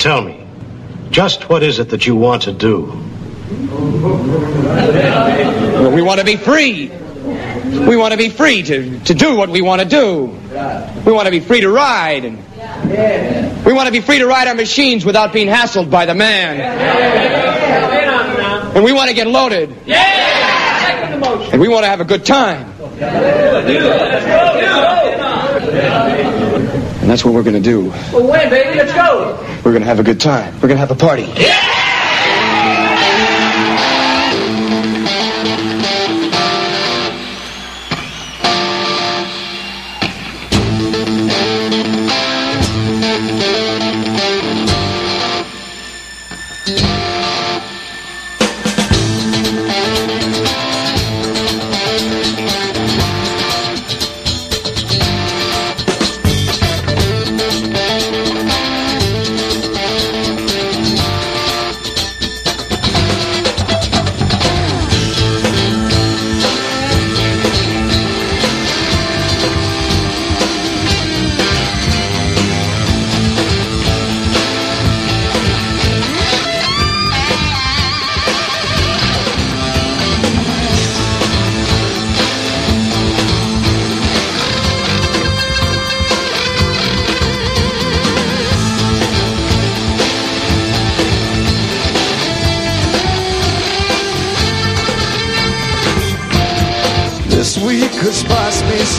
tell me, just what is it that you want to do? Well, we want to be free. We want to be free to do what we want to do. We want to be free to ride. We want to be free to ride our machines without being hassled by the man. And we want to get loaded. And we want to have a good time. And that's what we're going to do. Well, wait, baby, let's go. We're going to have a good time. We're going to have a party. Yeah!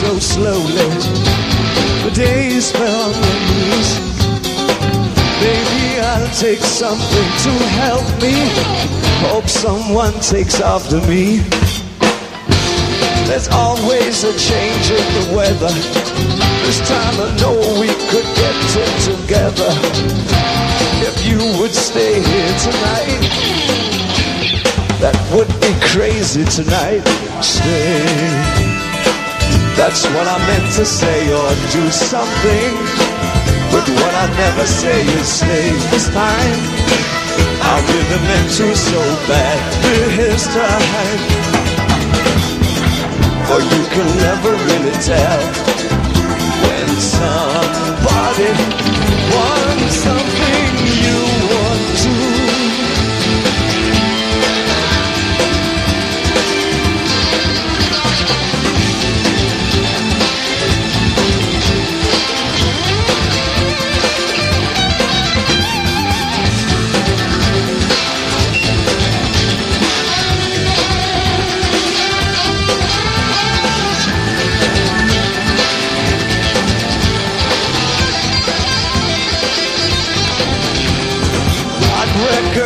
So slowly, the days fell on my knees. Baby, I'll take something to help me. Hope someone takes after me. There's always a change in the weather. This time I know we could get it together. If you would stay here tonight, that would be crazy tonight. Stay. That's what I meant to say, or do something. But what I never say is stay this time. I really meant to so bad this time. For you can never really tell when somebody wants something you want to.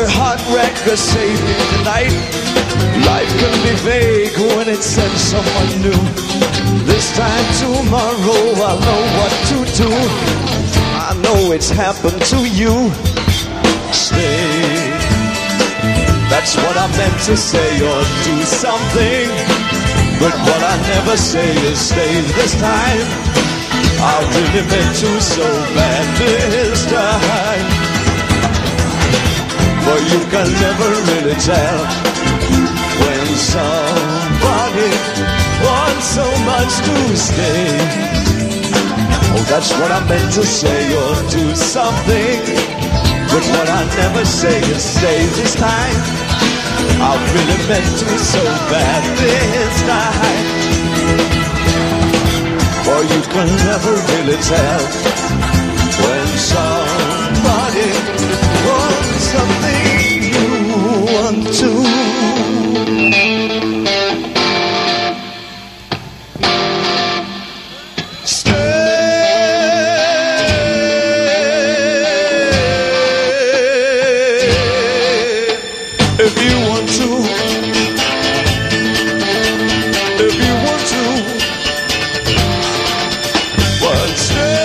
Heartbreaker, save me tonight. Life can be vague when it sends someone new. This time tomorrow I'll know what to do. I know it's happened to you. Stay. That's what I meant to say, or do something. But what I never say is stay this time. I really meant to so bad this time. For you can never really tell when somebody wants so much to stay. Oh, that's what I meant to say, or do something. But what I never say is stay this time. I really meant to so bad this time. For you can never really tell when somebody wants something. If you want to, but stay.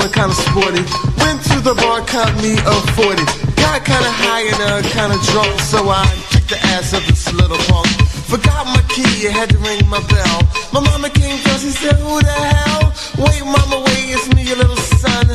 feeling kinda sporty. Went to the bar, caught me a 40. Got kinda high and kinda drunk, so I kicked the ass of this little punk. Forgot my key, I had to ring my bell. My mama came first, she said, who the hell? Wait, mama, wait, it's me, your little son.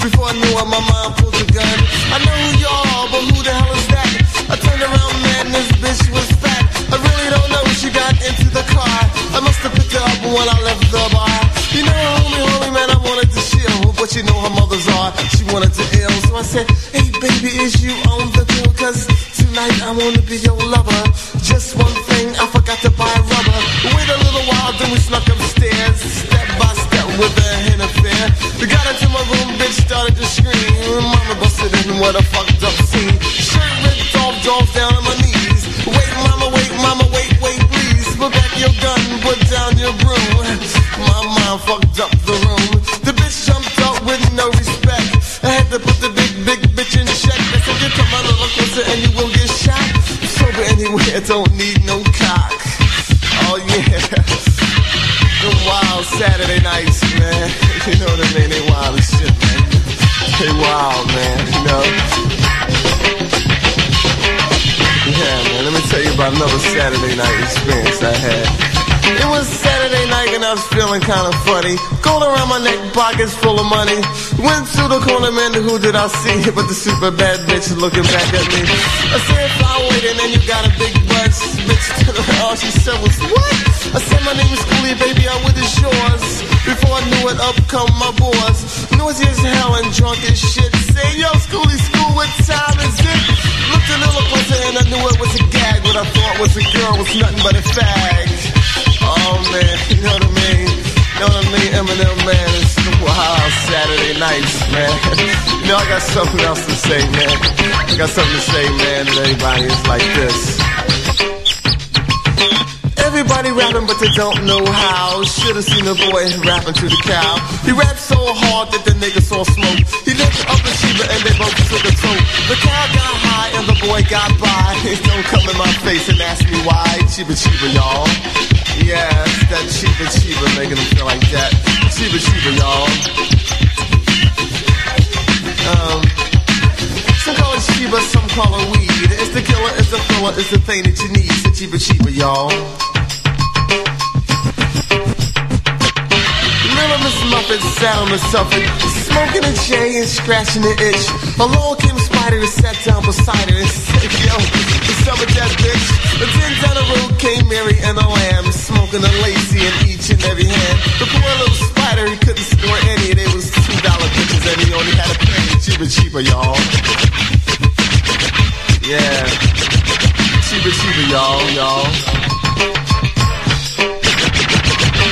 Before I knew it, my mom pulled the gun. I know who you are, but who the hell is that? I turned around, man, this bitch was fat. I really don't know if she got into the car. I must have picked her up when I left the bar. You know, homie, man, I wanted to chill, but you know her mother's are, she wanted to ill. So I said, hey, baby, is you on the pill? Cause tonight I wanna be your lover. Just one thing, I forgot to buy rubber. Wait a little while, then we snuck upstairs, step by step with a hint of fear. We got into my room, bitch started to scream. Mama busted in, what a fucked up scene. Shirt ripped off, dolls down on my knees. Wait, mama, wait, mama, wait, wait, please. Put back your gun, put down your broom. My mom fucked up the room. The bitch jumped up with no respect. I had to put the big bitch in check. I said, you come a little closer and you will get shot. I'm sober anywhere, don't need no cock. Oh yeah. The wild Saturday nights, man. You know what I mean? They wild as shit, man. They wild, man, you know. Yeah, man, let me tell you about another Saturday night experience I had. It was Saturday night and I was feeling kinda funny. Gold around my neck, pockets full of money. Went to the corner, man, who did I see but the super bad bitch looking back at me? I said, if I wait and then you got a big butt. Bitch, all she said was, what? I said, my name is Cooley, baby, I would is yours. Before I knew it, up come my boys. Noisy as hell and drunk as shit. Say, yo, Cooley, school, what time is it? Looked a little closer and I knew it was a gag. What I thought was a girl was nothing but a fag. Oh man, you know what I mean? You know what I mean, Eminem, man? It's the wild Saturday nights, man. You know, I got something else to say, man. I got something to say, man, to everybody. It's like this. Everybody rapping, but they don't know how. Should've seen the boy rapping to the cow. He rapped so hard that the nigga saw smoke. He looked up at Sheba and they both took a toke. The cow got high and the boy got by. Don't come in my face and ask me why. Chiba Chiba, y'all. Yeah, it's that Chiba Chiba making them feel like that. Chiba Chiba, y'all. Some call it Chiba, some call it weed. It's the killer, it's the filler, it's the thing that you need. It's the Chiba Chiba, y'all. Little Miss Muffet sat on the sofa, smoking a J and scratching an itch. Along came Spider and sat down beside her and said, yo, it's some of that bitch. And then down the road came Mary and a lamb, smoking a lacy in each and every hand. The poor little Spider, he couldn't score any. They was $2 bitches and he only had a penny. Chiba Chiba, y'all. Yeah. Chiba Chiba, y'all.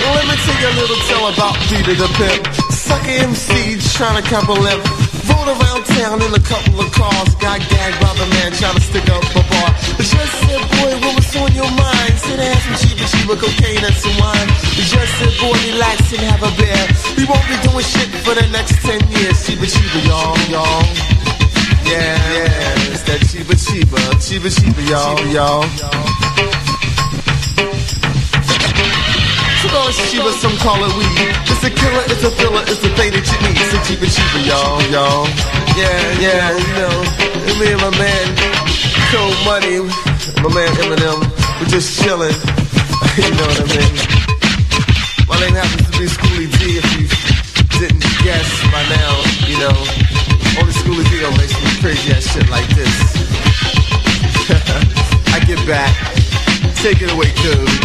Let me tell you a little tale about Peter the Pimp. Sucker MC trying to cop a lip. Rolled around town in a couple of cars. Got gagged by the man trying to stick up a bar. The judge said, boy, what was on your mind? Said, ask some Chiba Chiba, cocaine and some wine. The judge said, boy, relax and have a beer. We won't be doing shit for the next 10 years. Chiba Chiba, y'all, y'all. Yeah, yeah, it's that Chiba Chiba. Chiba Chiba, y'all, y'all. Some call it Chiba, some call it weed. It's a killer, it's a filler, it's the thing that you need. It's a Chiba Chiba, y'all, y'all. Yeah, yeah, you know, me and my man, Cold Money, my man Eminem, we're just chilling. You know what I mean? My name happens to be Schooly D, if you didn't guess by now, you know. Only Schooly D don't make some crazy ass shit like this. I get back. Take it away, dude.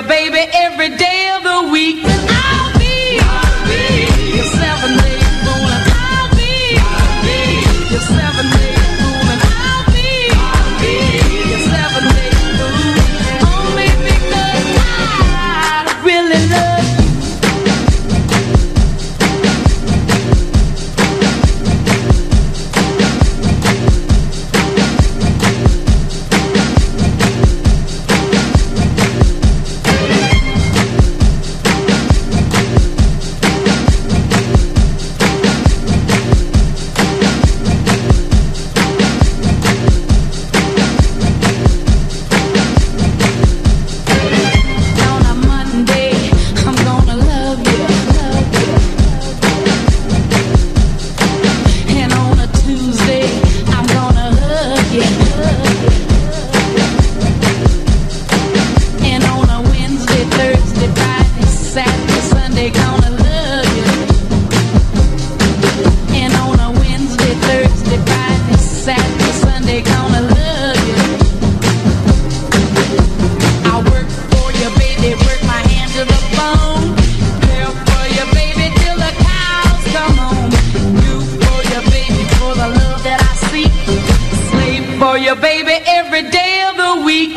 your baby every day of the week. Your baby every day of the week.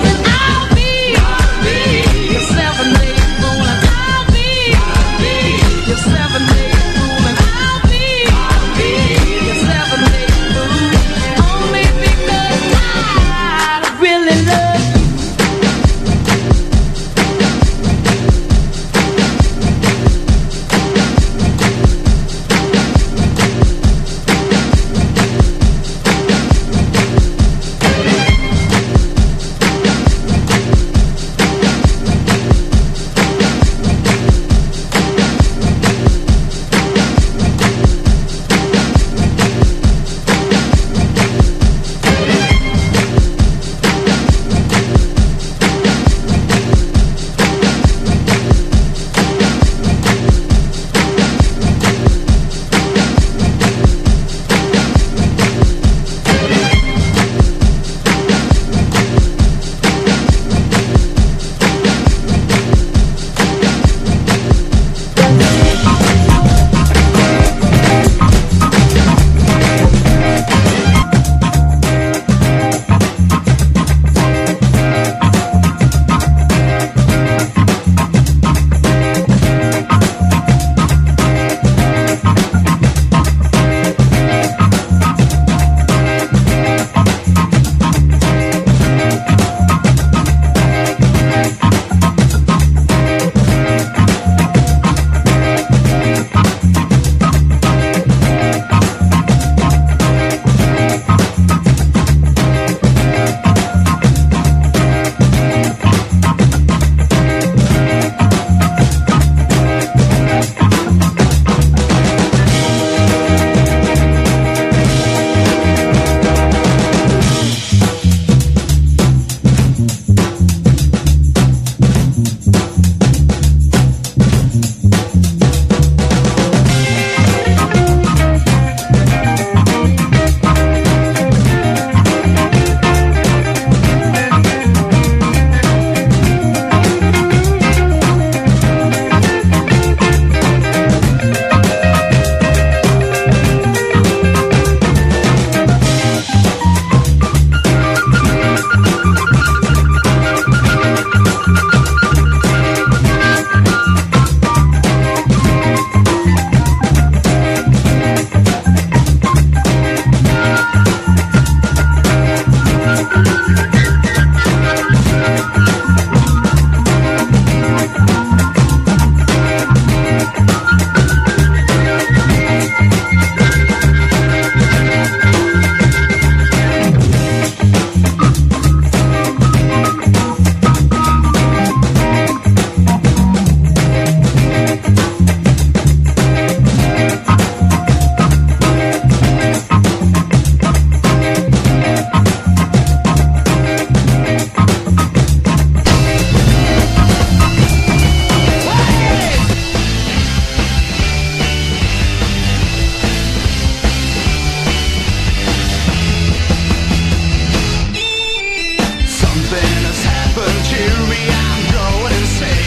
But Jerry, I'm going insane.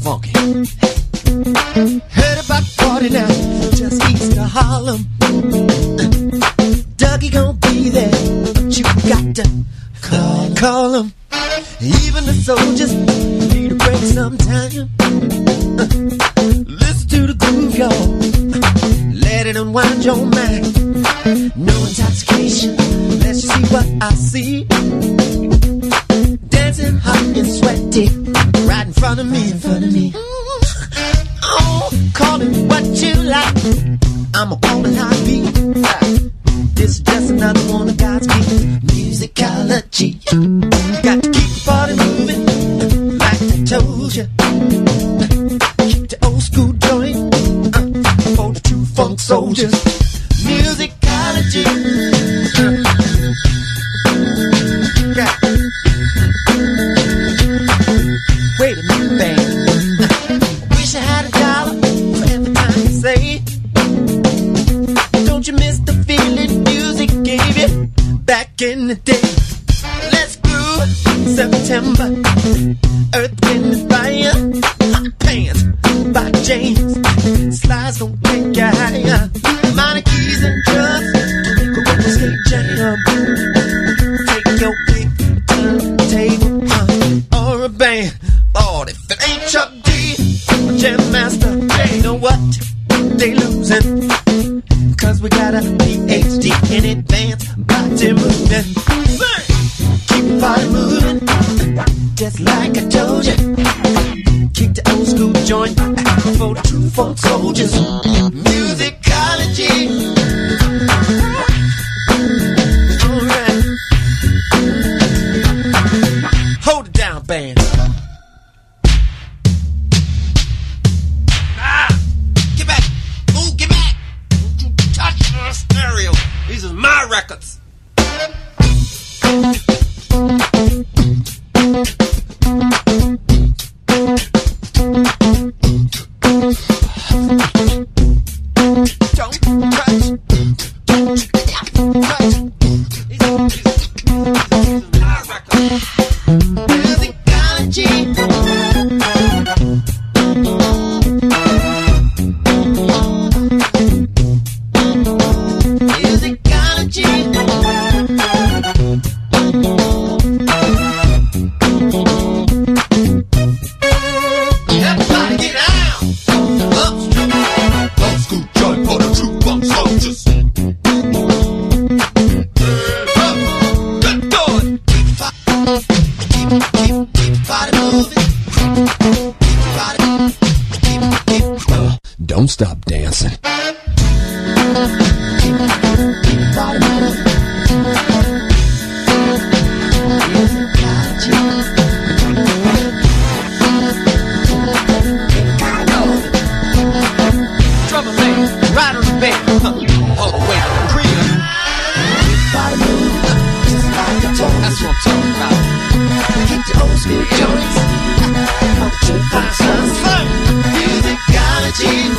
Funky. Heard about the party now, just east of Harlem. Dougie gon' be there, but you got to call him. Even the soldiers need a break sometime. Listen to the groove, y'all. Let it unwind your mind. No intoxication, let's see what I see. Dancing hot and sweaty, right in front of me, in front of me. Oh, call it what you like. I'm a woman high beat. This is just another one of God's people. Musicology. Got to keep the party moving, like I told ya. Keep the old school joint for the true funk soldiers. Musicology. Wait a minute, babe. Wish I had $1 for every time you say. Don't you miss the feeling music gave you back in the day? Let's groove September, Earth, Wind and Fire, Hot Pants by James, Slides Don't Make You Higher, minor keys and drums, make a roller skate jam. Take your pick, turntable, or a band. But if it ain't Chuck D or Jam Master, they know what they losing. Cause we got a PhD in advanced body movement. Keep the body moving, just like I told you. Keep the old school joint for the true folk soldiers. Musicology. Alright. Hold it down, band. These are my records. Don't stop dancing. Keep the body moving. Drummer man, right on the back. All the way to the crib. Keep the body moving. Just like I told you. That's what I'm talking about. Keep the old school joints. Pump the true funk soldiers. Musicology.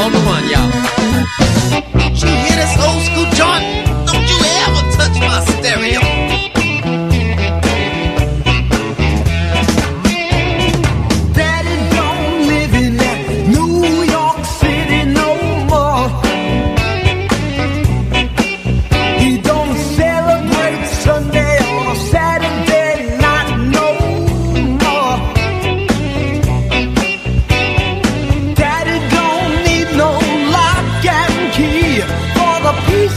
On the one, y'all. You hear this old school joint? Don't you ever touch my stereo. Daddy don't live in that New York City no more. He don't celebrate Sunday or Saturday night no more.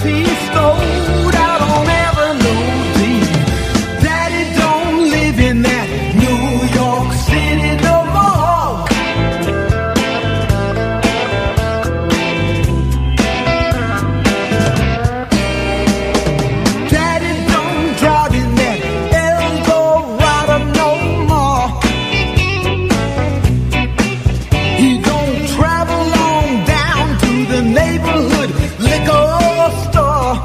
He sold out on every. Daddy don't live in that New York City no more. Daddy don't drive in that Eldorado no more. He don't travel on down to the neighborhood liquor store.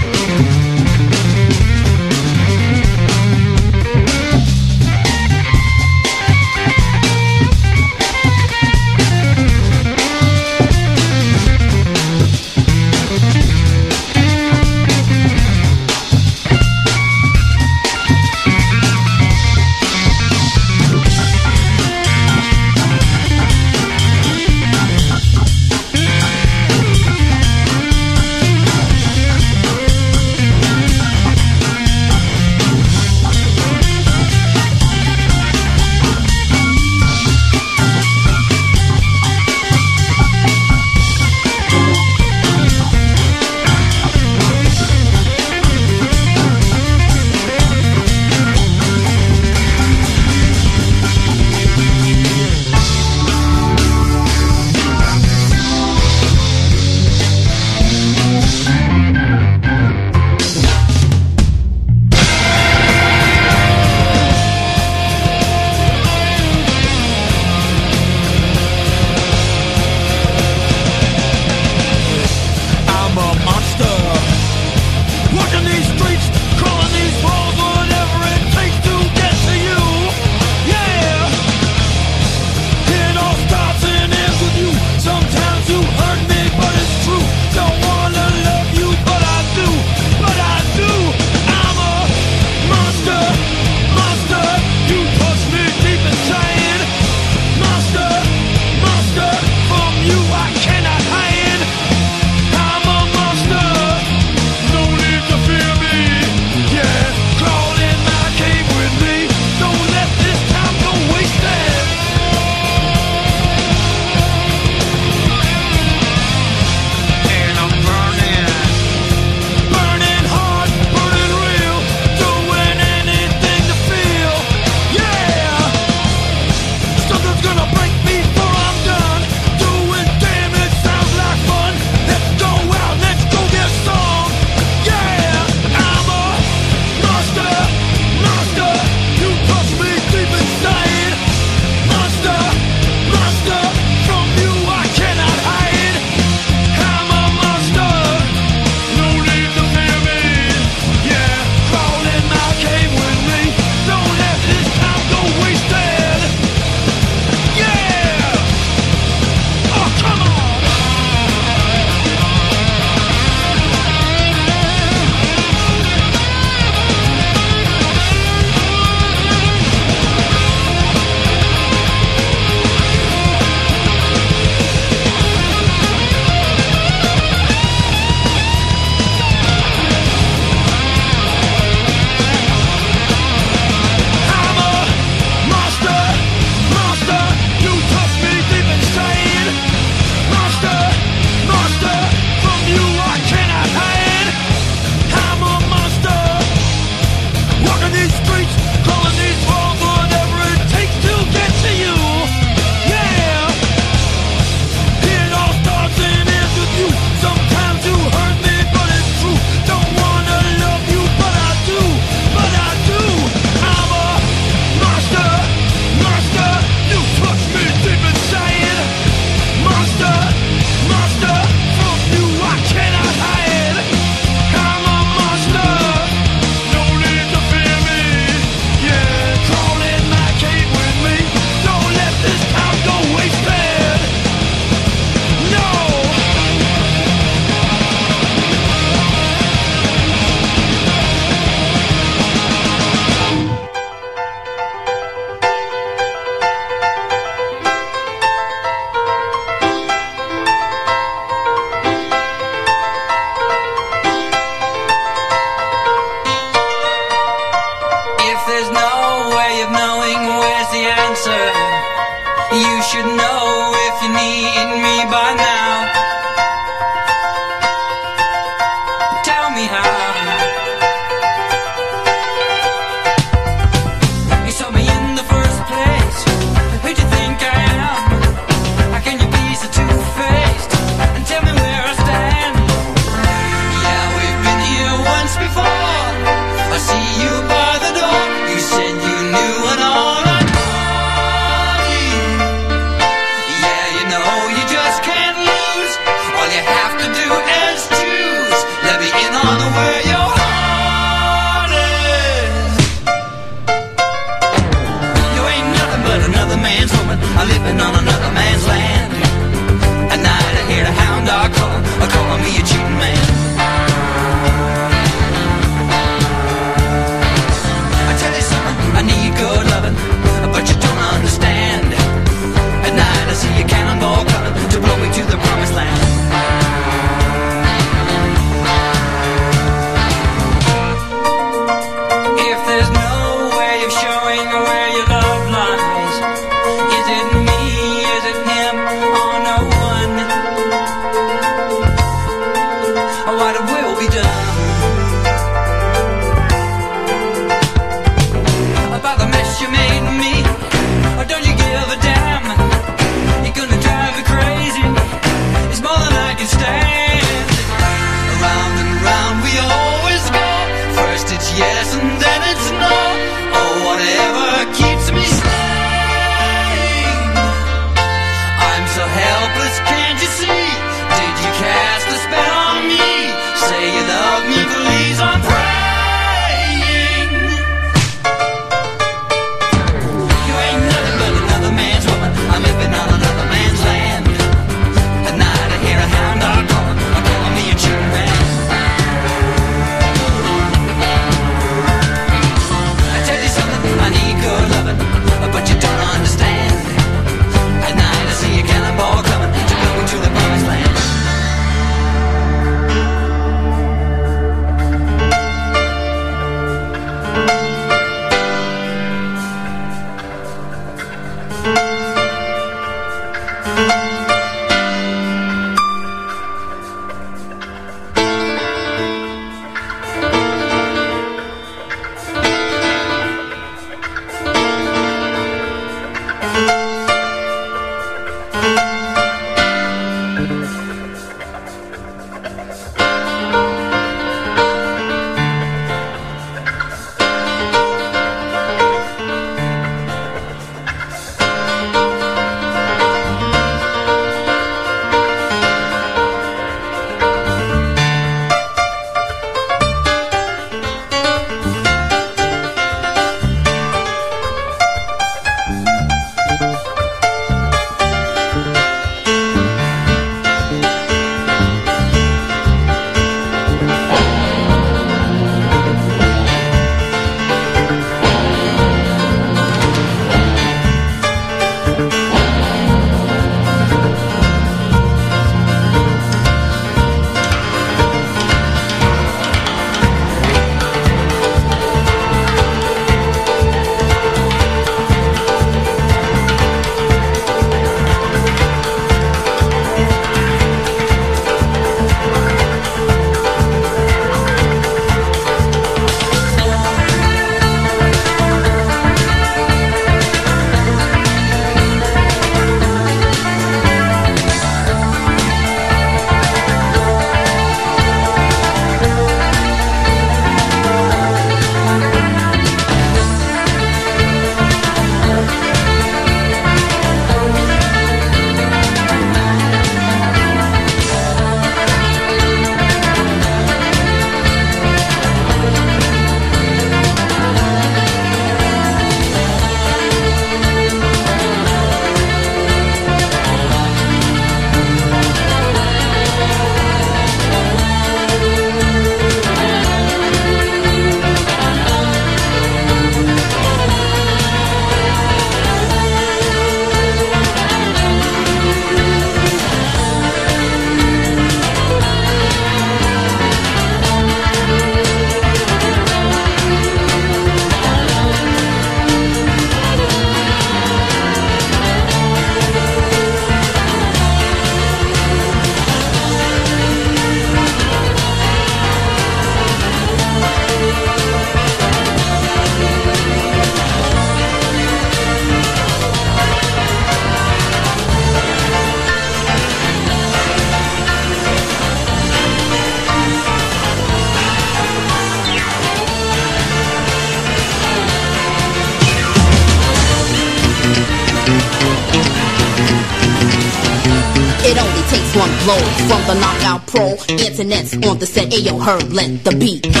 From the knockout pro, internet's on the set. Ayo, Herb, let the beat go.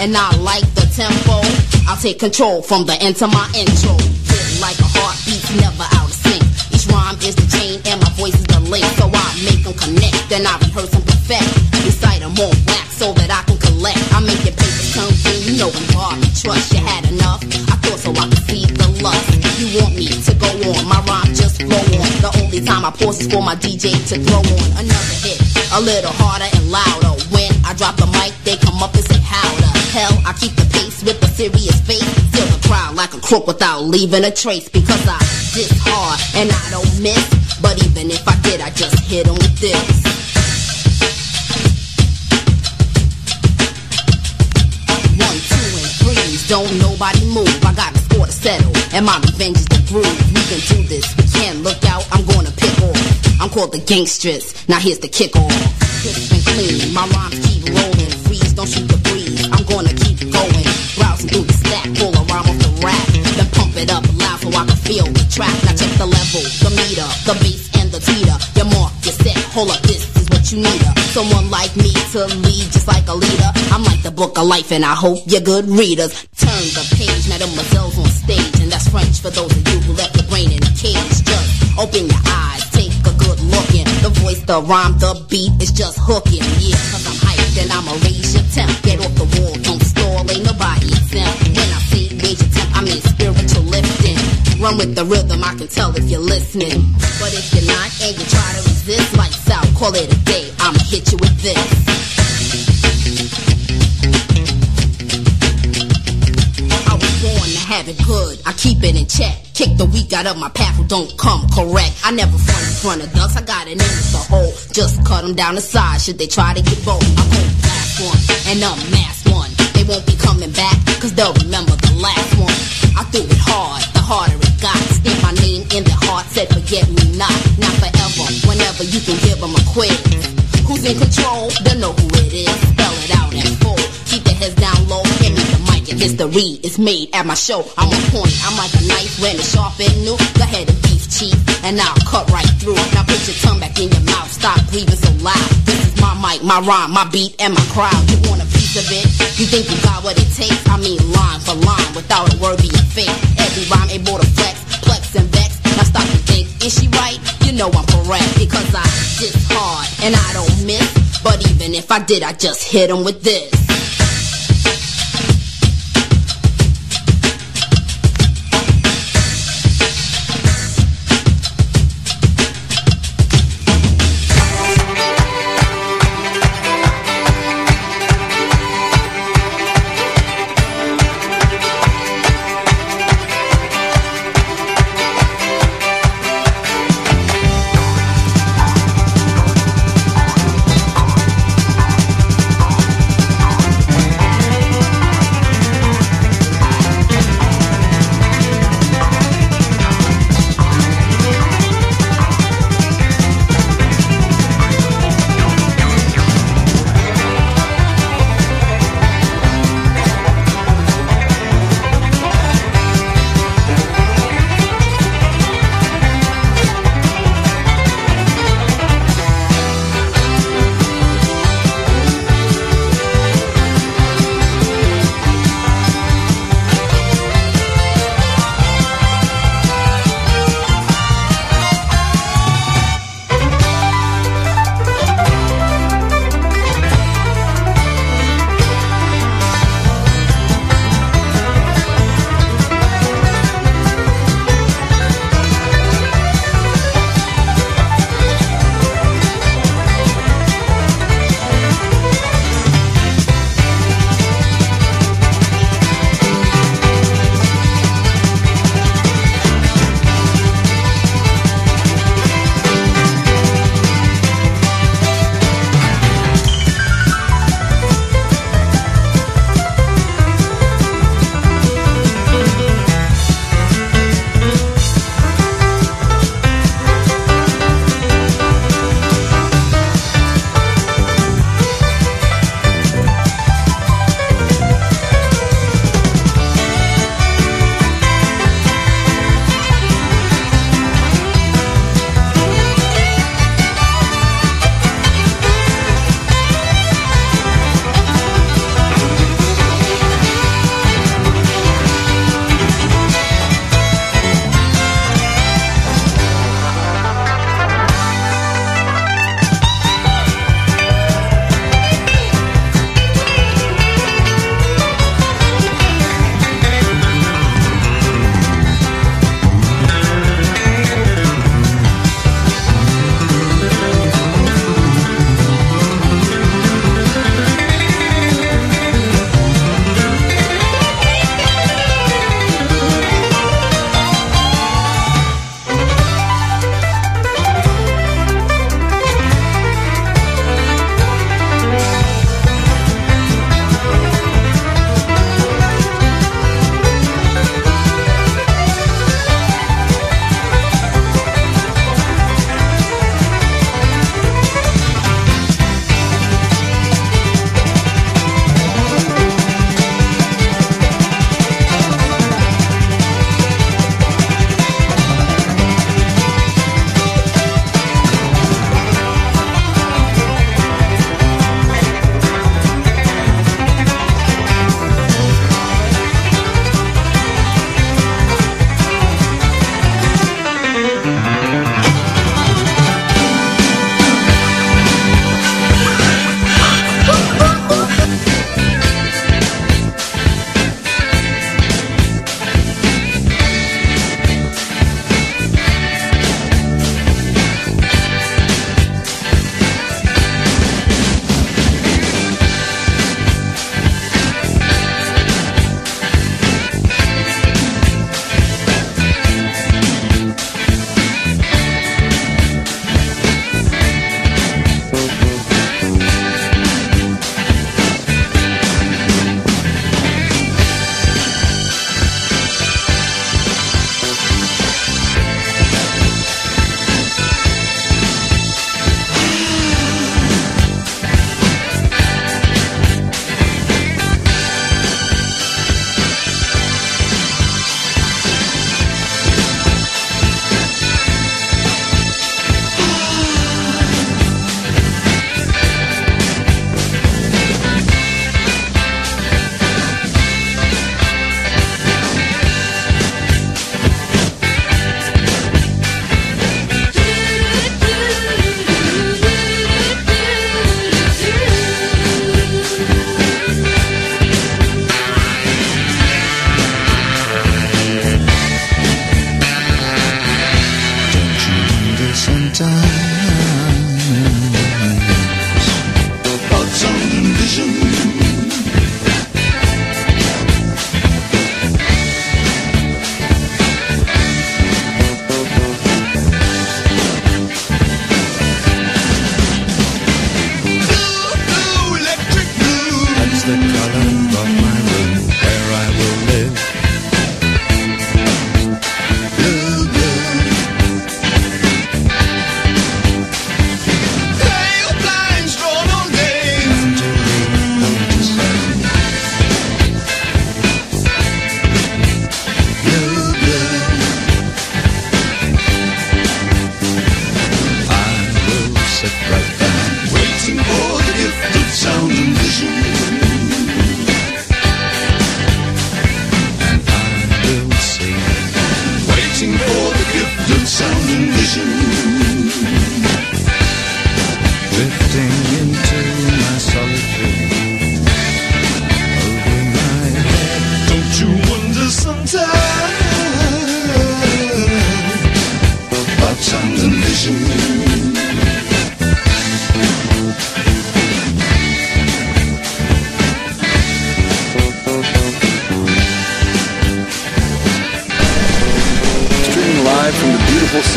And I like the tempo, I'll take control from the end to my intro. It's like a heartbeat, never out of sync. Each rhyme is the chain and my voice is the link. So I make them connect, then I rehearse and perfect. It's on wax so that I can collect. I make your paper come in, you know I'm hard to trust. You had enough, I thought, so I could feed the lust. You want me to go on, my rhyme just flow on. The only time I pause is for my DJ to throw on another hit, a little harder and louder. When I drop the mic, they come up and say, how the hell I keep the pace with a serious face? Still a crowd like a crook without leaving a trace, because I diss hard and I don't miss. But even if I did, I just hit 'em with this. Don't nobody move, I got a score to settle, and my revenge is the groove. We can do this, we can look out, I'm gonna pick off. I'm called the gangstress, now here's the kickoff. Crisp and clean, my rhymes keep rolling. Freeze, don't shoot the breeze, I'm gonna keep going. Browsing through the stack, pull a rhyme off the rack, then pump it up loud so I can feel the track. Now check the level, the meter, the bass and the tweeter. Your mark, your set, hold up, this is what you need. Someone like me to lead just like a leader. I'm like the book of life and I hope you're good readers. Turn the page, mademoiselle's on stage, and that's French for those of you who left your brain in a cage. Just open your eyes, take a good look in. The voice, the rhyme, the beat, it's just hooking. Yeah, cause I'm hyped and I'ma raise your temp. Get off the wall, don't stall, ain't nobody exempt. When I say raise your temp, I mean spiritual lifting. Run with the rhythm, I can tell if you're listening. But if you're not and you try to resist, lights out, call it a day. I'ma hit you with this. I was born to have it good, I keep it in check. Kick the weak out of my path who don't come correct. I never front in front of ducks, I got an image for whole. Just cut them down the side, should they try to get bold. I'm gonna blast one and unmask one. They won't be coming back, cause they'll remember the last one. I threw it hard, the harder it got. Stamp my name in the heart, said forget me not. Not forever, whenever you can give them a quiz. Who's in control? Don't know who it is. Spell it out in full. Keep the heads down low. Hand me the mic and history is made at my show. I'm on point. I'm like a knife when it's sharp and new. Go ahead and beef, chief, and I'll cut right through. Now put your tongue back in your mouth. Stop grieving so loud. This is my mic, my rhyme, my beat, and my crowd. You want a piece of it? You think you got what it takes? I mean line for line without a word being fake. Every rhyme able to flex, plex, and vex. Now stop and think, is she right? You know I'm correct, because I diss hard and I don't miss. But even if I did, I just hit 'em with this.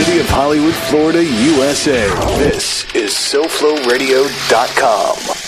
city of Hollywood, Florida, USA. This is SoFloRadio.com.